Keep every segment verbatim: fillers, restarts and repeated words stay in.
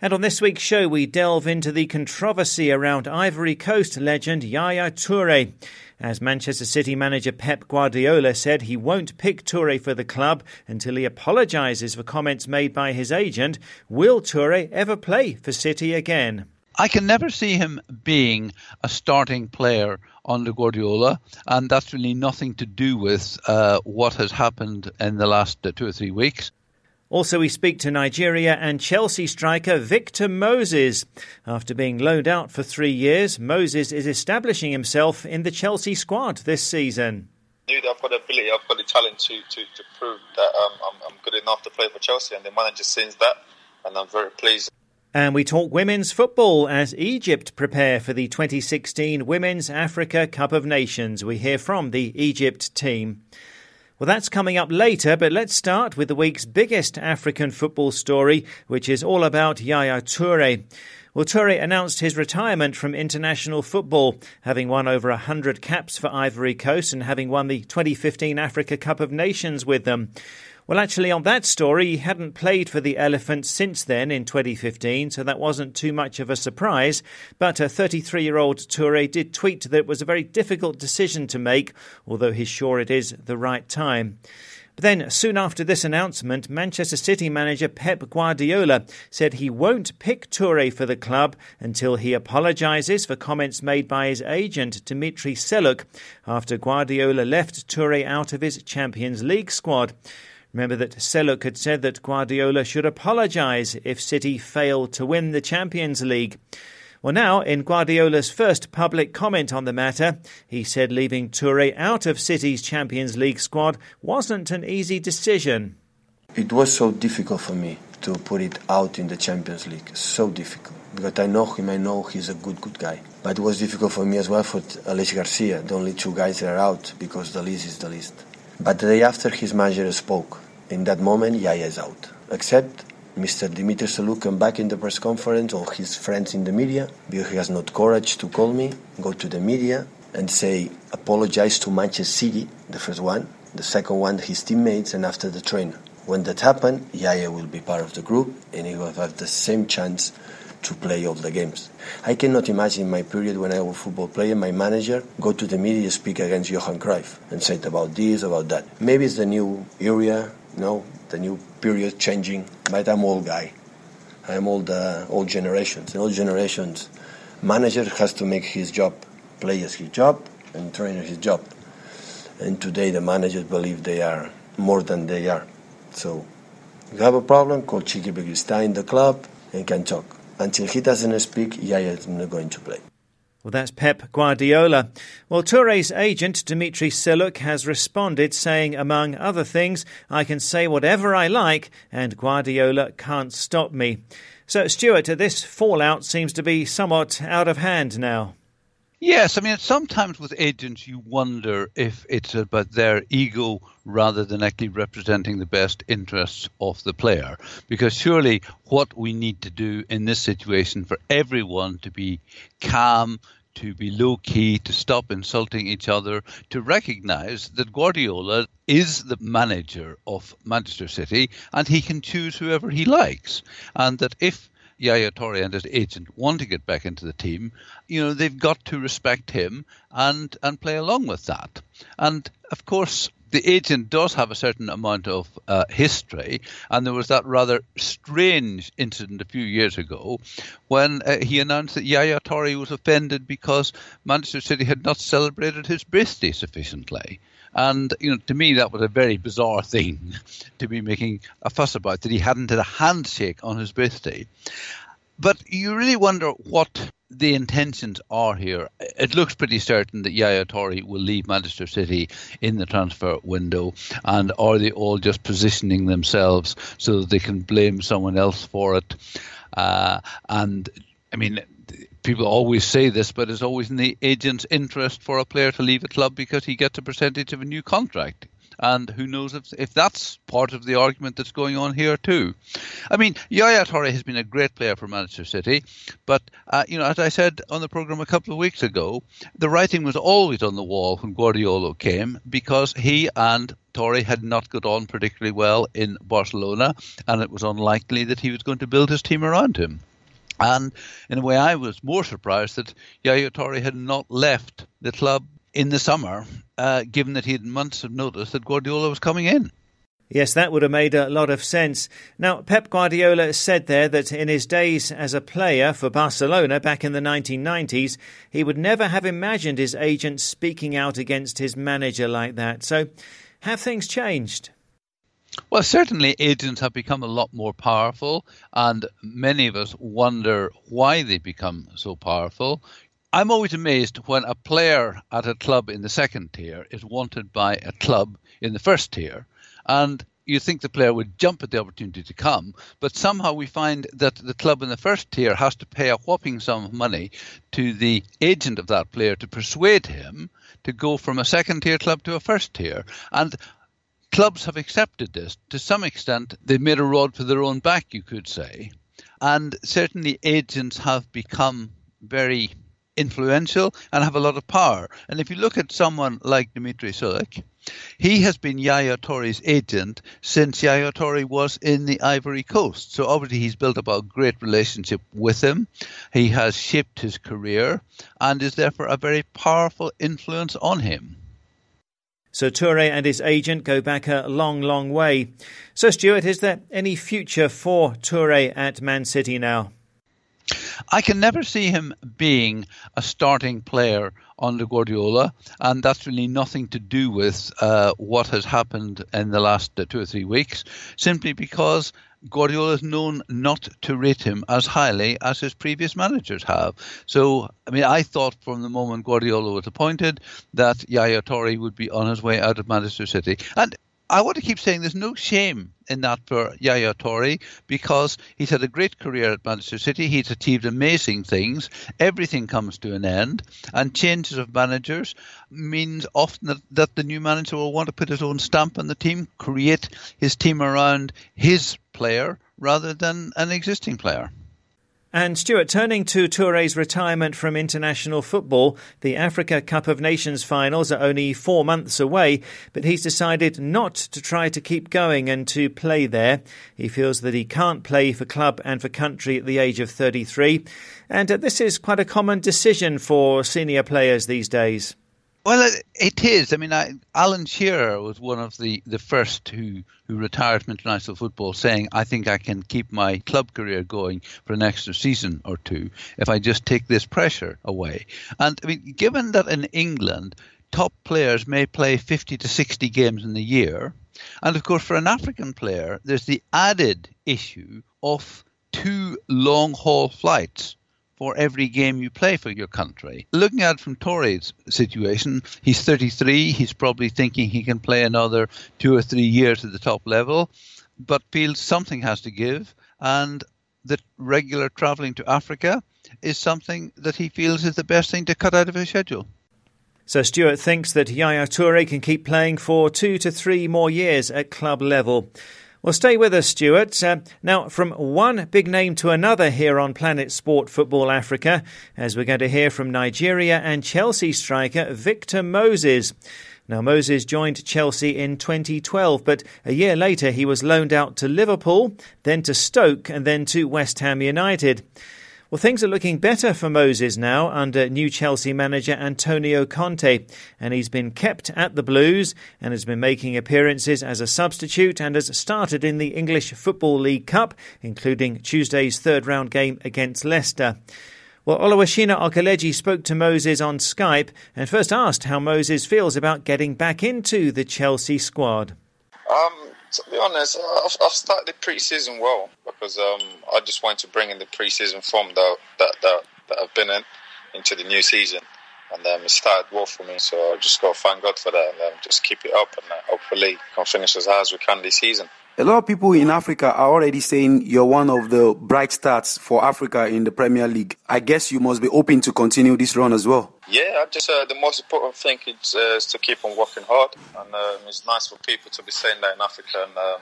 And on this week's show, we delve into the controversy around Ivory Coast legend Yaya Toure. As Manchester City manager Pep Guardiola said, he won't pick Toure for the club until he apologises for comments made by his agent. Will Toure ever play for City again? I can never see him being a starting player under Guardiola, and that's really nothing to do with uh, what has happened in the last two or three weeks. Also, we speak to Nigeria and Chelsea striker Victor Moses. After being loaned out for three years, Moses is establishing himself in the Chelsea squad this season. I knew that I've got the ability, I've got the talent to, to, to prove that um, I'm, I'm good enough to play for Chelsea, and the manager sees that, and I'm very pleased. And we talk women's football as Egypt prepare for the twenty sixteen Women's Africa Cup of Nations. We hear from the Egypt team. Well, that's coming up later, but let's start with the week's biggest African football story, which is all about Yaya Toure. Well, Toure announced his retirement from international football, having won over one hundred caps for Ivory Coast and having won the twenty fifteen Africa Cup of Nations with them. Well, actually, on that story, he hadn't played for the Elephants since then in twenty fifteen, so that wasn't too much of a surprise. But a thirty-three-year-old Toure did tweet that it was a very difficult decision to make, although he's sure it is the right time. But then, soon after this announcement, Manchester City manager Pep Guardiola said he won't pick Toure for the club until he apologises for comments made by his agent, Dimitri Seluk, after Guardiola left Toure out of his Champions League squad. Remember that Seluk had said that Guardiola should apologise if City failed to win the Champions League. Well, now, in Guardiola's first public comment on the matter, he said leaving Toure out of City's Champions League squad wasn't an easy decision. It was so difficult for me to put it out in the Champions League, so difficult. Because I know him, I know he's a good, good guy. But it was difficult for me as well for Alex Garcia, the only two guys that are out, because the list is the list. But the day after his manager spoke, in that moment, Yaya is out. Except Mister Dimitri Seluk came back in the press conference, or his friends in the media, because he has not courage to call me, go to the media and say, apologize to Manchester City, the first one, the second one, his teammates, and after the trainer. When that happened, Yaya will be part of the group and he will have the same chance to play all the games. I cannot imagine my period when I was a football player, my manager go to the media, speak against Johan Cruyff and said about this, about that. Maybe it's the new area, you know, the new period changing, but I'm old guy. I'm old, uh, old generations. In old generations, manager has to make his job, players his job and trainer his job. And today the managers believe they are more than they are. So if you have a problem, call Chiki Begistai in the club and can talk. Until he doesn't speak, Yaya is not going to play. Well, that's Pep Guardiola. Well, Toure's agent, Dimitri Seluk, has responded saying, among other things, I can say whatever I like and Guardiola can't stop me. So, Stuart, this fallout seems to be somewhat out of hand now. Yes, I mean, sometimes with agents you wonder if it's about their ego rather than actually representing the best interests of the player. Because surely what we need to do in this situation for everyone to be calm, to be low-key, to stop insulting each other, to recognise that Guardiola is the manager of Manchester City and he can choose whoever he likes. And that if Yaya Toure and his agent want to get back into the team, you know, they've got to respect him and, and play along with that. And, of course, the agent does have a certain amount of uh, history, and there was that rather strange incident a few years ago when uh, he announced that Yaya Toure was offended because Manchester City had not celebrated his birthday sufficiently. And, you know, to me, that was a very bizarre thing to be making a fuss about, that he hadn't had a handshake on his birthday. But you really wonder what the intentions are here. It looks pretty certain that Yaya Toure will leave Manchester City in the transfer window, and are they all just positioning themselves so that they can blame someone else for it? Uh, and, I mean, people always say this, but it's always in the agent's interest for a player to leave a club because he gets a percentage of a new contract. And who knows if if that's part of the argument that's going on here too. I mean, Yaya Toure has been a great player for Manchester City, but uh, you know, as I said on the programme a couple of weeks ago, the writing was always on the wall when Guardiola came, because he and Toure had not got on particularly well in Barcelona, and it was unlikely that he was going to build his team around him. And in a way, I was more surprised that Yaya Toure had not left the club in the summer, uh, given that he had months of notice that Guardiola was coming in. Yes, that would have made a lot of sense. Now, Pep Guardiola said there that in his days as a player for Barcelona back in the nineteen nineties, he would never have imagined his agent speaking out against his manager like that. So, have things changed? Well, certainly agents have become a lot more powerful, and many of us wonder why they become so powerful. I'm always amazed when a player at a club in the second tier is wanted by a club in the first tier, and you think the player would jump at the opportunity to come, but somehow we find that the club in the first tier has to pay a whopping sum of money to the agent of that player to persuade him to go from a second tier club to a first tier. And clubs have accepted this. To some extent, they've made a rod for their own back, you could say. And certainly agents have become very influential and have a lot of power. And if you look at someone like Dimitri Seluk, he has been Yaya Toure's agent since Yaya Toure was in the Ivory Coast. So obviously he's built up a great relationship with him. He has shaped his career and is therefore a very powerful influence on him. So Toure and his agent go back a long, long way. So Stuart, is there any future for Toure at Man City now? I can never see him being a starting player under Guardiola, and that's really nothing to do with uh, what has happened in the last uh, two or three weeks, simply because Guardiola is known not to rate him as highly as his previous managers have. So, I mean, I thought from the moment Guardiola was appointed that Yaya Toure would be on his way out of Manchester City. And I want to keep saying there's no shame in that for Yaya Toure, because he's had a great career at Manchester City. He's achieved amazing things. Everything comes to an end, and changes of managers means often that, that the new manager will want to put his own stamp on the team, create his team around his player rather than an existing player. And Stuart, turning to Toure's retirement from international football, the Africa Cup of Nations finals are only four months away, but he's decided not to try to keep going and to play there. He feels that he can't play for club and for country at the age of thirty-three. And this is quite a common decision for senior players these days. Well, it is. I mean, I, Alan Shearer was one of the, the first who, who retired from international football saying, I think I can keep my club career going for an extra season or two if I just take this pressure away. And I mean, given that in England, top players may play fifty to sixty games in the year. And of course, for an African player, there's the added issue of two long-haul flights for every game you play for your country. Looking at it from Toure's situation, he's thirty-three, he's probably thinking he can play another two or three years at the top level, but feels something has to give, and the regular travelling to Africa is something that he feels is the best thing to cut out of his schedule. So Stuart thinks that Yaya Toure can keep playing for two to three more years at club level. Well, stay with us, Stuart. Uh, now, from one big name to another here on Planet Sport Football Africa, as we're going to hear from Nigeria and Chelsea striker Victor Moses. Now, Moses joined Chelsea in twenty twelve, but a year later he was loaned out to Liverpool, then to Stoke, and then to West Ham United. Well, things are looking better for Moses now under new Chelsea manager Antonio Conte, and he's been kept at the Blues and has been making appearances as a substitute and has started in the English Football League Cup, including Tuesday's third round game against Leicester. Well, Oluwashina Okaleji spoke to Moses on Skype and first asked how Moses feels about getting back into the Chelsea squad. Um... To be honest, I've, I've started the pre-season well because um, I just wanted to bring in the pre-season form that, that, that, that I've been in into the new season. And um, it started well for me, so I just got to thank God for that and um, just keep it up and uh, hopefully can finish as high as we can this season. A lot of people in Africa are already saying you're one of the bright stars for Africa in the Premier League. I guess you must be hoping to continue this run as well. Yeah, just uh, the most important thing is uh, to keep on working hard. And um, it's nice for people to be saying that in Africa. And um,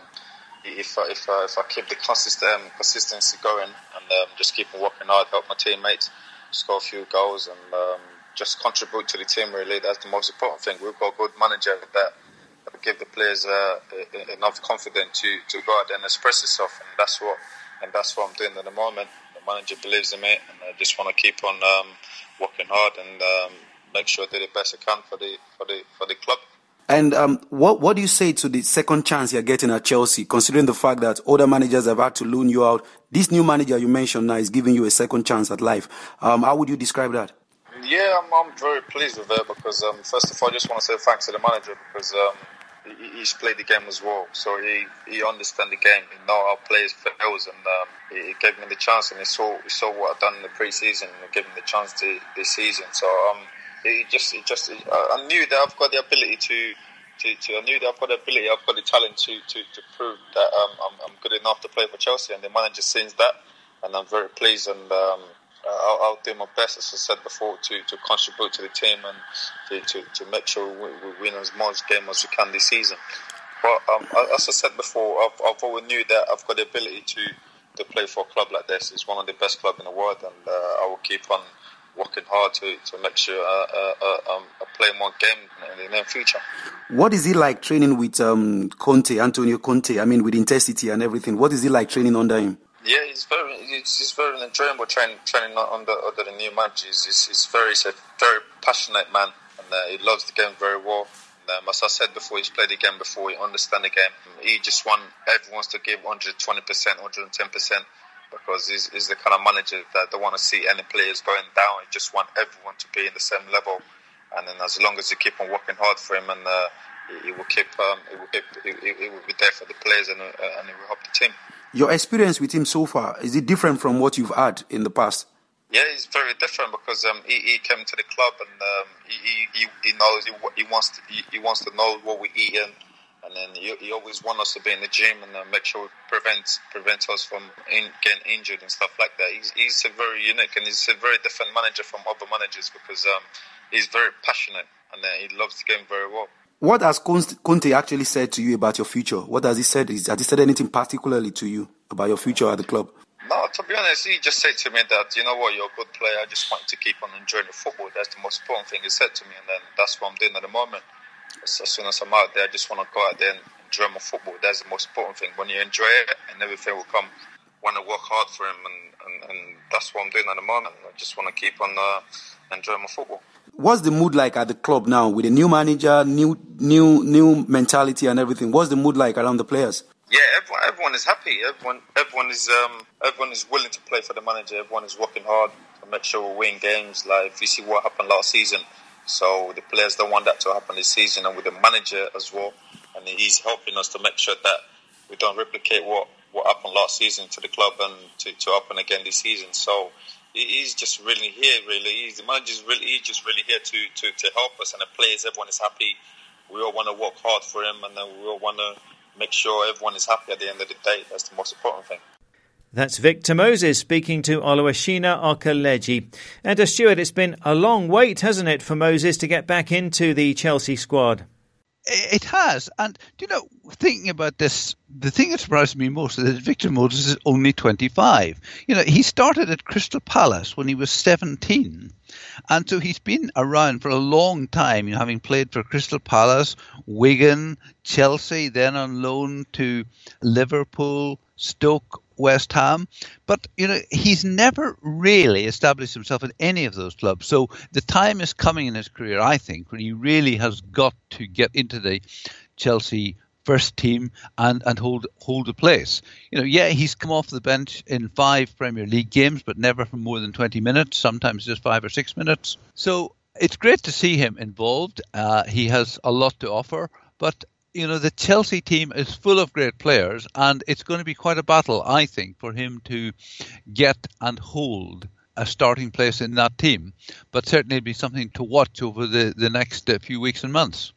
if, I, if, I, if I keep the consistent, um, consistency going and um, just keep on working hard, help my teammates, score a few goals and um, just contribute to the team, really. That's the most important thing. We've got a good manager with that. Give the players uh, enough confidence to, to go out and express itself, and that's what and that's what I'm doing at the moment. The manager believes in me, and I just want to keep on um, working hard and um, make sure I do the best I can for the for the for the club. And um, what what do you say to the second chance you're getting at Chelsea, considering the fact that other managers have had to loan you out? This new manager you mentioned now is giving you a second chance at life. Um, how would you describe that? Yeah, I'm, I'm very pleased with that because um, first of all, I just want to say thanks to the manager because. Um, He's played the game as well, so he, he understands the game. He knows how players fails, and um, he gave me the chance, and he saw he saw what I've done in the pre-season, and he gave me the chance to, this season. So um, he just he just he, I knew that I've got the ability to, to, to I knew that I've got the ability, I've got the talent to to, to prove that um, I'm I'm good enough to play for Chelsea, and the manager sees that, and I'm very pleased and. Um, I'll, I'll do my best, as I said before, to, to contribute to the team and to, to, to make sure we, we win as much game as we can this season. But um, as I said before, I've, I've always knew that I've got the ability to, to play for a club like this. It's one of the best clubs in the world, and uh, I will keep on working hard to, to make sure I, I, I, I play more games in the near future. What is it like training with um, Conte, Antonio Conte? I mean, with intensity and everything. What is it like training under him? Yeah, it's very, it's, it's very enjoyable training, training under, under the new manager. He's, he's very, he's a very passionate man, and uh, he loves the game very well. And, um, as I said before, he's played the game before, he understands the game. He just wants everyone to give one hundred twenty percent, one hundred ten percent, because he's, he's the kind of manager that don't want to see any players going down. He just wants everyone to be in the same level. And then as long as you keep on working hard for him, and uh, he, he will keep, um, he will keep, he, he will be there for the players, and, uh, and he will help the team. Your experience with him so far, is it different from what you've had in the past? Yeah, it's very different because um, he, he came to the club and um, he, he, he knows he, he wants to, he, he wants to know what we eat, and, and then he, he always wants us to be in the gym and uh, make sure we prevent prevent us from in, getting injured and stuff like that. He's, he's a very unique and he's a very different manager from other managers because um, he's very passionate and uh, he loves the game very well. What has Conte actually said to you about your future? What has he said? Has he said anything particularly to you about your future at the club? No, to be honest, he just said to me that, you know what, you're a good player. I just want to keep on enjoying the football. That's the most important thing he said to me, and then that's what I'm doing at the moment. As, as soon as I'm out there, I just want to go out there and enjoy my football. That's the most important thing. When you enjoy it, and everything will come. I want to work hard for him, and, and, and that's what I'm doing at the moment. I just want to keep on uh, enjoying my football. What's the mood like at the club now with a new manager, new new new mentality and everything? What's the mood like around the players? Yeah, everyone, everyone is happy. Everyone everyone is um, everyone is willing to play for the manager. Everyone is working hard to make sure we win games. Like you see what happened last season, so the players don't want that to happen this season, and with the manager as well, and he's helping us to make sure that we don't replicate what, what happened last season to the club and to, to happen again this season. So. He's just really here, really. He's, the manager's really, he's just really here to, to, to help us. And the players, everyone is happy. We all want to work hard for him, and then we all want to make sure everyone is happy at the end of the day. That's the most important thing. That's Victor Moses speaking to Oluwashina Okaleji. And uh, Stuart, it's been a long wait, hasn't it, for Moses to get back into the Chelsea squad? It has. And, you know, thinking about this, the thing that surprised me most is that Victor Moses is only twenty-five. You know, he started at Crystal Palace when he was seventeen. And so he's been around for a long time, you know, having played for Crystal Palace, Wigan, Chelsea, then on loan to Liverpool, Stoke, West Ham. But, you know, he's never really established himself in any of those clubs. So the time is coming in his career, I think, when he really has got to get into the Chelsea first team and, and hold hold a place. You know, yeah, he's come off the bench in five Premier League games, but never for more than twenty minutes, sometimes just five or six minutes. So it's great to see him involved. Uh, he has a lot to offer, but you know, the Chelsea team is full of great players, and it's going to be quite a battle, I think, for him to get and hold a starting place in that team. But certainly it'll be something to watch over the, the next few weeks and months.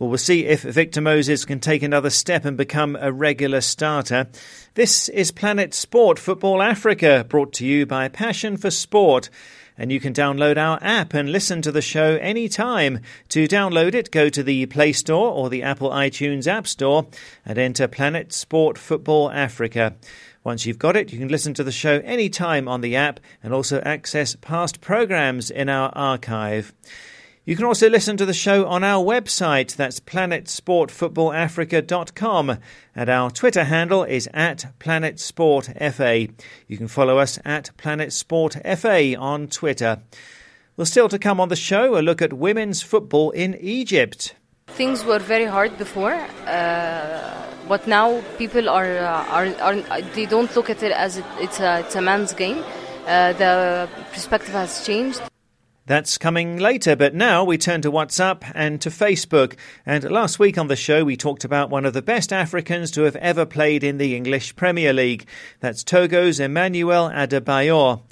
Well, we'll see if Victor Moses can take another step and become a regular starter. This is Planet Sport Football Africa, brought to you by Passion for Sport. And you can download our app and listen to the show anytime. To download it, go to the Play Store or the Apple iTunes App Store and enter Planet Sport Football Africa. Once you've got it, you can listen to the show anytime on the app and also access past programmes in our archive. You can also listen to the show on our website, that's planet sport football africa dot com, and our Twitter handle is at Planet Sport F A. You can follow us at Planet Sport F A on Twitter. Well, still to come on the show, a look at women's football in Egypt. Things were very hard before, uh, but now people are, are, are they don't look at it as it, it's, a, it's a man's game. Uh, the perspective has changed. That's coming later, but now we turn to WhatsApp and to Facebook. And last week on the show, we talked about one of the best Africans to have ever played in the English Premier League. That's Togo's Emmanuel Adebayor.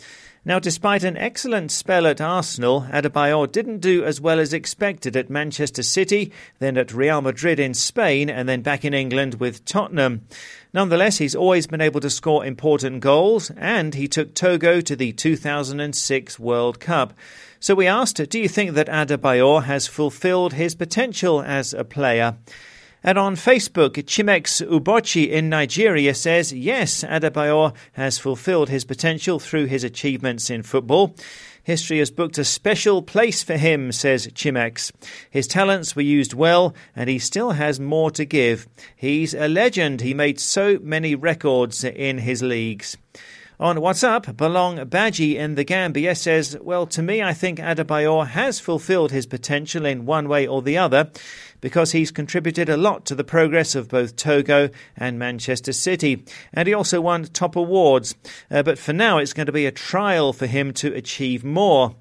Now, despite an excellent spell at Arsenal, Adebayor didn't do as well as expected at Manchester City, then at Real Madrid in Spain, and then back in England with Tottenham. Nonetheless, he's always been able to score important goals, and he took Togo to the two thousand six World Cup. So we asked, do you think that Adebayor has fulfilled his potential as a player? And on Facebook, Chimex Ubochi in Nigeria says, yes, Adebayor has fulfilled his potential through his achievements in football. History has booked a special place for him, says Chimex. His talents were used well, and he still has more to give. He's a legend. He made so many records in his leagues. On WhatsApp, Belong Badji in the Gambia says, well, to me, I think Adebayor has fulfilled his potential in one way or the other because he's contributed a lot to the progress of both Togo and Manchester City. And he also won top awards. Uh, but for now, it's going to be a trial for him to achieve more.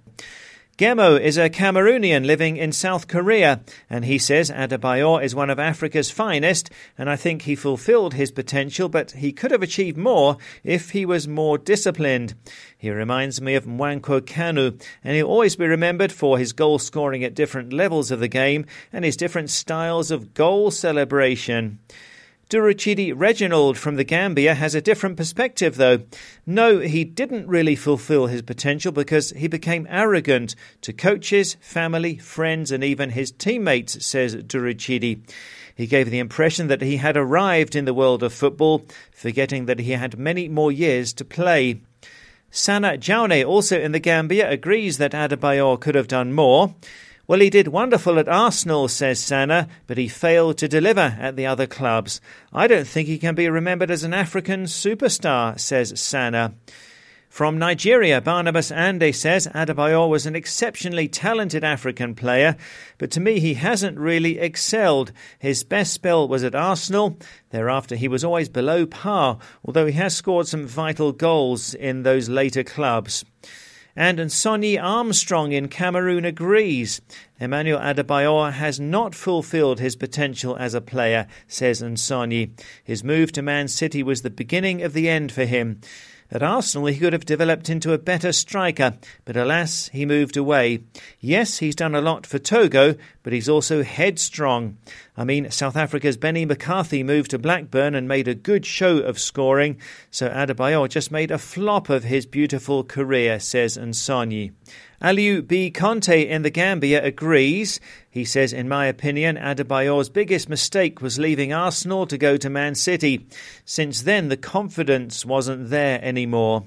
Gemo is a Cameroonian living in South Korea, and he says Adebayor is one of Africa's finest, and I think he fulfilled his potential, but he could have achieved more if he was more disciplined. He reminds me of Nwankwo Kanu, and he'll always be remembered for his goal scoring at different levels of the game and his different styles of goal celebration. Duruchidi Reginald from the Gambia has a different perspective, though. No, he didn't really fulfill his potential because he became arrogant to coaches, family, friends, and even his teammates, says Duruchidi. He gave the impression that he had arrived in the world of football, forgetting that he had many more years to play. Sana Jaune, also in the Gambia, agrees that Adebayor could have done more. Well, he did wonderful at Arsenal, says Sana, but he failed to deliver at the other clubs. I don't think he can be remembered as an African superstar, says Sana. From Nigeria, Barnabas Ande says Adebayor was an exceptionally talented African player, but to me he hasn't really excelled. His best spell was at Arsenal. Thereafter he was always below par, although he has scored some vital goals in those later clubs. And Sonny Armstrong in Cameroon agrees. Emmanuel Adebayor has not fulfilled his potential as a player, says Sonny. His move to Man City was the beginning of the end for him. At Arsenal, he could have developed into a better striker, but alas, he moved away. Yes, he's done a lot for Togo, but he's also headstrong. I mean, South Africa's Benny McCarthy moved to Blackburn and made a good show of scoring, so Adebayor just made a flop of his beautiful career, says Nsonyi. Aliou B. Conte in the Gambia agrees. He says, in my opinion, Adebayor's biggest mistake was leaving Arsenal to go to Man City. Since then, the confidence wasn't there anymore.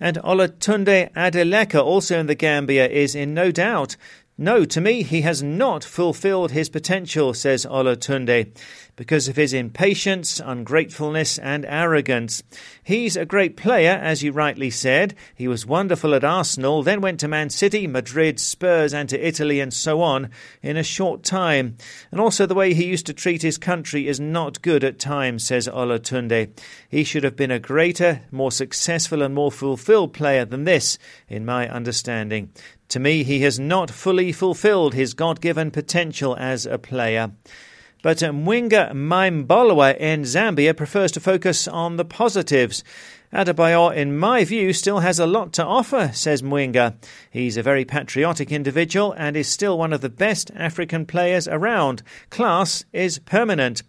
And Olatunde Adeleke, also in the Gambia, is in no doubt. No, to me, he has not fulfilled his potential, says Olatunde, because of his impatience, ungratefulness and arrogance. He's a great player, as you rightly said. He was wonderful at Arsenal, then went to Man City, Madrid, Spurs and to Italy and so on in a short time. And also the way he used to treat his country is not good at times, says Olatunde. He should have been a greater, more successful and more fulfilled player than this, in my understanding. To me, he has not fully fulfilled his God-given potential as a player. But Mwinga Maimbolwa in Zambia prefers to focus on the positives. Adebayor, in my view, still has a lot to offer, says Mwenga. He's a very patriotic individual and is still one of the best African players around. Class is permanent.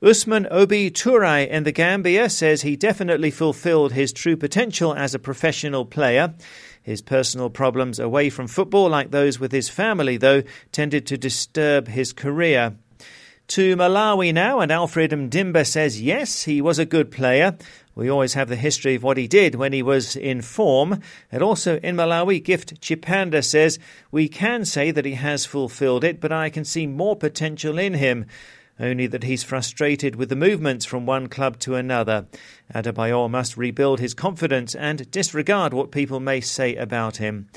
Usman Obi Touray in the Gambia says he definitely fulfilled his true potential as a professional player. His personal problems away from football, like those with his family, though, tended to disturb his career. To Malawi now, and Alfred Mdimba says, yes, he was a good player. We always have the history of what he did when he was in form. And also in Malawi, Gift Chipanda says, we can say that he has fulfilled it, but I can see more potential in him. Only that he's frustrated with the movements from one club to another. Adebayor must rebuild his confidence and disregard what people may say about him.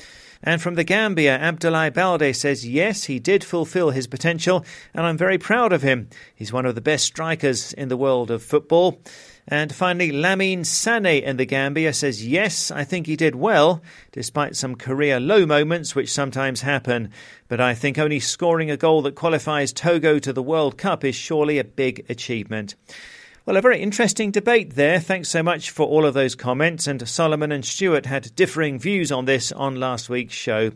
And from the Gambia, Abdoulaye Balde says, yes, he did fulfil his potential, and I'm very proud of him. He's one of the best strikers in the world of football. And finally, Lamine Sané in the Gambia says, yes, I think he did well, despite some career low moments which sometimes happen. But I think only scoring a goal that qualifies Togo to the World Cup is surely a big achievement. Well, a very interesting debate there. Thanks so much for all of those comments. And Solomon and Stuart had differing views on this on last week's show.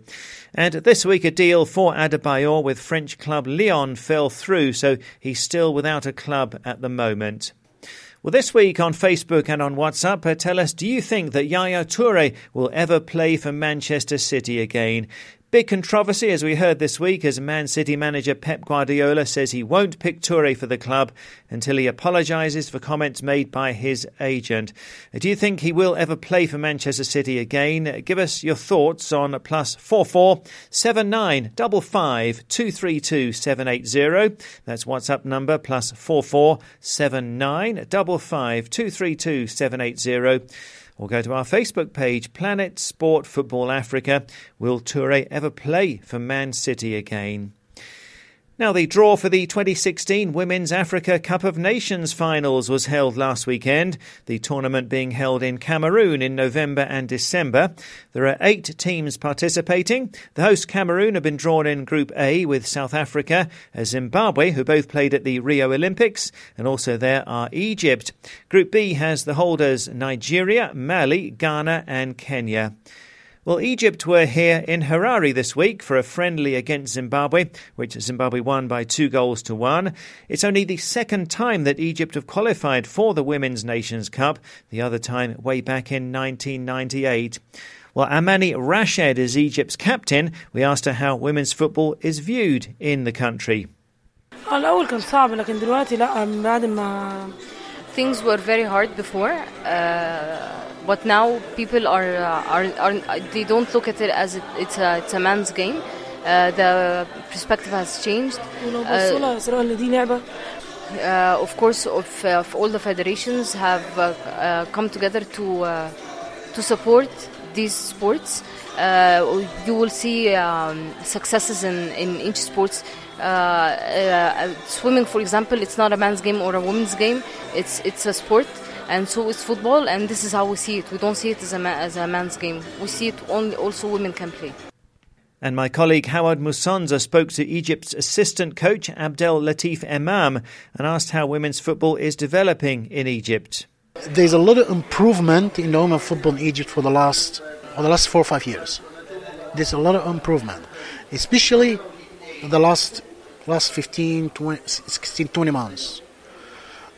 And this week, a deal for Adebayor with French club Lyon fell through, so he's still without a club at the moment. Well, this week on Facebook and on WhatsApp, tell us, do you think that Yaya Toure will ever play for Manchester City again? Big controversy, as we heard this week, as Man City manager Pep Guardiola says he won't pick Toure for the club until he apologises for comments made by his agent. Do you think he will ever play for Manchester City again? Give us your thoughts on plus four four seven nine double five two three two seven eight zero. That's WhatsApp number plus four four seven nine double five two three two seven eight zero. Or go to our Facebook page, Planet Sport Football Africa. Will Toure ever play for Man City again? Now, the draw for the twenty sixteen Women's Africa Cup of Nations finals was held last weekend, the tournament being held in Cameroon in November and December. There are eight teams participating. The host Cameroon have been drawn in Group A with South Africa, Zimbabwe, who both played at the Rio Olympics, and also there are Egypt. Group B has the holders Nigeria, Mali, Ghana and Kenya. Well, Egypt were here in Harare this week for a friendly against Zimbabwe, which Zimbabwe won by two goals to one. It's only the second time that Egypt have qualified for the Women's Nations Cup, the other time way back in nineteen ninety-eight. Well, Amani Rashed is Egypt's captain. We asked her how women's football is viewed in the country. Things were very hard before. Uh... But now people are, are are they don't look at it as it, it's a it's a man's game. Uh, the perspective has changed. Uh, uh, of course, of, uh, of all the federations have uh, uh, come together to uh, to support these sports. Uh, you will see um, successes in, in each sports. Uh, uh, swimming, for example, it's not a man's game or a woman's game. It's it's a sport. And so it's football, and this is how we see it. We don't see it as a, man, as a man's game. We see it only also women can play. And my colleague Howard Moussonsa spoke to Egypt's assistant coach Abdel Latif Imam and asked how women's football is developing in Egypt. There's a lot of improvement in women's football in Egypt for the last for the last four or five years. There's a lot of improvement, especially in the last last fifteen, twenty, sixteen, twenty months.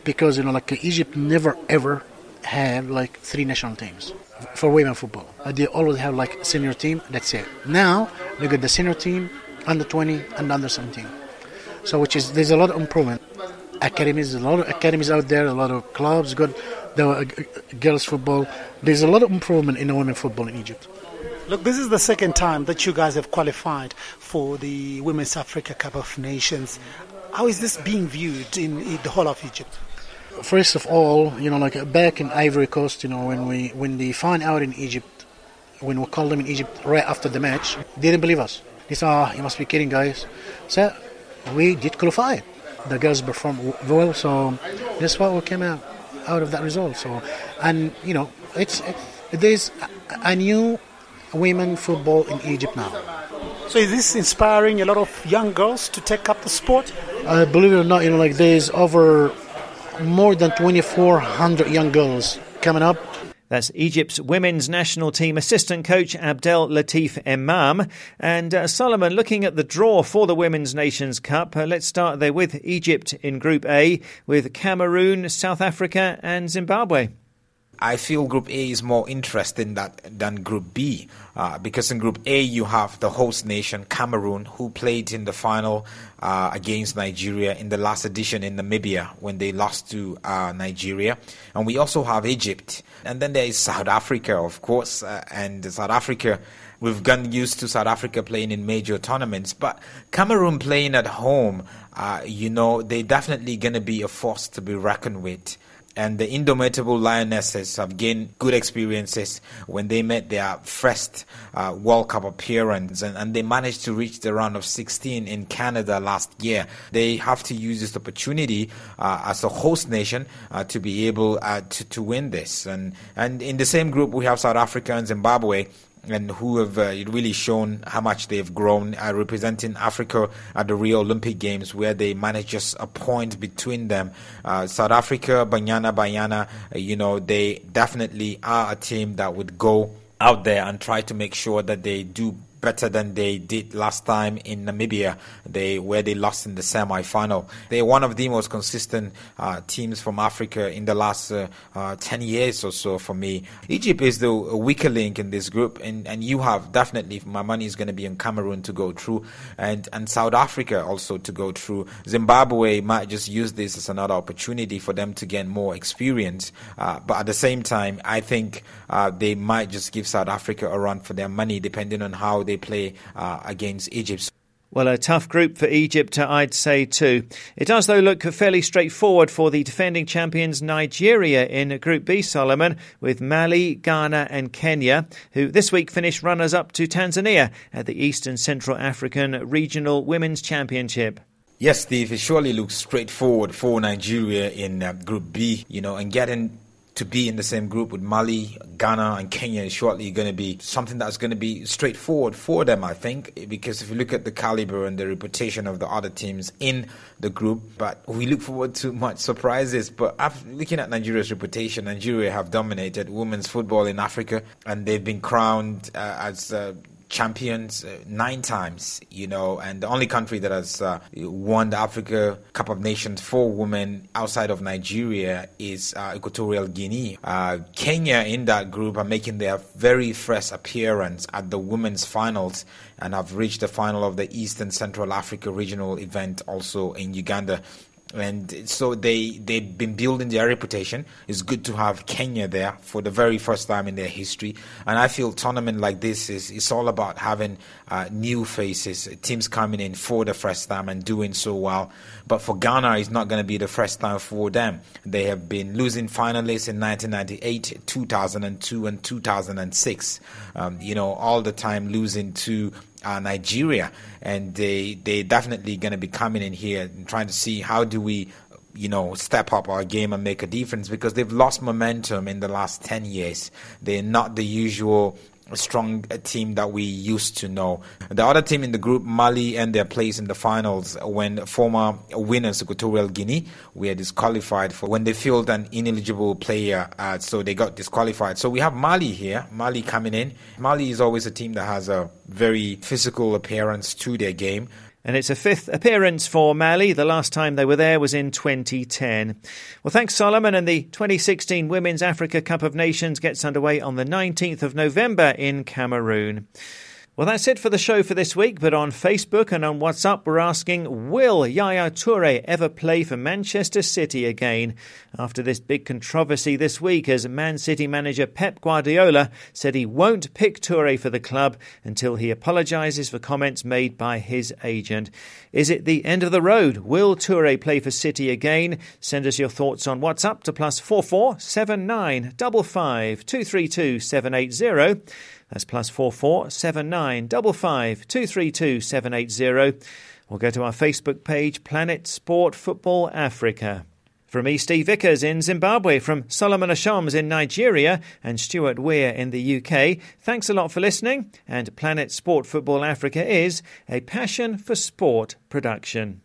Because, you know, like Egypt never ever had like three national teams for women football. They always have like senior team, that's it. Now they got the senior team, under twenty and under seventeen. So which is, there's a lot of improvement. Academies, a lot of academies out there, a lot of clubs, got the girls football. There's a lot of improvement in women football in Egypt. Look, this is the second time that you guys have qualified for the Women's Africa Cup of Nations. How is this being viewed in, in the whole of Egypt? First of all, you know, like back in Ivory Coast, you know, when we when they found out in Egypt, when we called them in Egypt right after the match, they didn't believe us. They said, ah, oh, you must be kidding, guys. So we did qualify. The girls performed well, so that's why we came out, out of that result. So, and, you know, it's it, there's a new women football in Egypt now. So is this inspiring a lot of young girls to take up the sport? Uh, believe it or not, you know, like there's over more than twenty-four hundred young girls coming up. That's Egypt's women's national team assistant coach Abdel Latif Imam. And uh, Solomon, looking at the draw for the Women's Nations Cup, uh, let's start there with Egypt in Group A with Cameroon, South Africa and Zimbabwe. I feel Group A is more interesting that, than Group B uh, because in Group A you have the host nation, Cameroon, who played in the final uh, against Nigeria in the last edition in Namibia when they lost to uh, Nigeria. And we also have Egypt. And then there is South Africa, of course, uh, and South Africa, we've gotten used to South Africa playing in major tournaments. But Cameroon playing at home, uh, you know, they're definitely going to be a force to be reckoned with. And the indomitable Lionesses have gained good experiences when they made their first uh, World Cup appearance. And, and they managed to reach the round of sixteen in Canada last year. They have to use this opportunity uh, as a host nation uh, to be able uh, to, to win this. And, and in the same group, we have South Africa and Zimbabwe, and who have uh, really shown how much they've grown, uh, representing Africa at the Rio Olympic Games, where they managed just a point between them. Uh, South Africa, Banyana Banyana, uh, you know, they definitely are a team that would go out there and try to make sure that they do better than they did last time in Namibia, they where they lost in the semi-final. They're one of the most consistent uh, teams from Africa in the last uh, uh, ten years or so for me. Egypt is the weaker link in this group, and, and you have definitely, my money is going to be on Cameroon to go through, and, and South Africa also to go through. Zimbabwe might just use this as another opportunity for them to get more experience, uh, but at the same time, I think uh, they might just give South Africa a run for their money, depending on how they play uh, against Egypt. Well, a tough group for Egypt, I'd say too. It does, though, look fairly straightforward for the defending champions Nigeria in Group B, Solomon, with Mali, Ghana and Kenya, who this week finished runners-up to Tanzania at the Eastern Central African Regional Women's Championship. Yes, Steve, it surely looks straightforward for Nigeria in uh, Group B, you know, and getting to be in the same group with Mali, Ghana and Kenya is shortly going to be something that's going to be straightforward for them, I think, because if you look at the caliber and the reputation of the other teams in the group, but we look forward to much surprises. But after looking at Nigeria's reputation, Nigeria have dominated women's football in Africa, and they've been crowned uh, as uh, champions uh, nine times, you know, and the only country that has uh, won the Africa Cup of Nations for women outside of Nigeria is uh, Equatorial Guinea. Uh, Kenya in that group are making their very first appearance at the women's finals and have reached the final of the Eastern Central Africa regional event also in Uganda. And so they, they've been building their reputation. It's good to have Kenya there for the very first time in their history. And I feel tournament like this is it's all about having uh, new faces, teams coming in for the first time and doing so well. But for Ghana, it's not going to be the first time for them. They have been losing finalists in nineteen ninety-eight, two thousand two and two thousand six. Um, you know, all the time losing to Uh, Nigeria, and they they definitely going to be coming in here and trying to see how do we, you know, step up our game and make a difference, because they've lost momentum in the last ten years. They're not the usual strong team that we used to know. The other team in the group, Mali, and their place in the finals when former winners Equatorial Guinea were disqualified for when they fielded an ineligible player, uh, so they got disqualified. So we have Mali here, Mali coming in. Mali is always a team that has a very physical appearance to their game. And it's a fifth appearance for Mali. The last time they were there was in twenty ten. Well, thanks, Solomon. And the twenty sixteen Women's Africa Cup of Nations gets underway on the nineteenth of November in Cameroon. Well, that's it for the show for this week. But on Facebook and on WhatsApp, we're asking, will Yaya Toure ever play for Manchester City again? After this big controversy this week, as Man City manager Pep Guardiola said he won't pick Toure for the club until he apologises for comments made by his agent. Is it the end of the road? Will Toure play for City again? Send us your thoughts on WhatsApp to plus four four seven nine double five two three two seven eight zero. That's plus four four seven nine double five two three two seven eight zero. Or go to our Facebook page, Planet Sport Football Africa. From me, Steve Vickers in Zimbabwe, from Solomon Ashams in Nigeria and Stuart Weir in the U K, thanks a lot for listening, and Planet Sport Football Africa is a Passion for Sport production.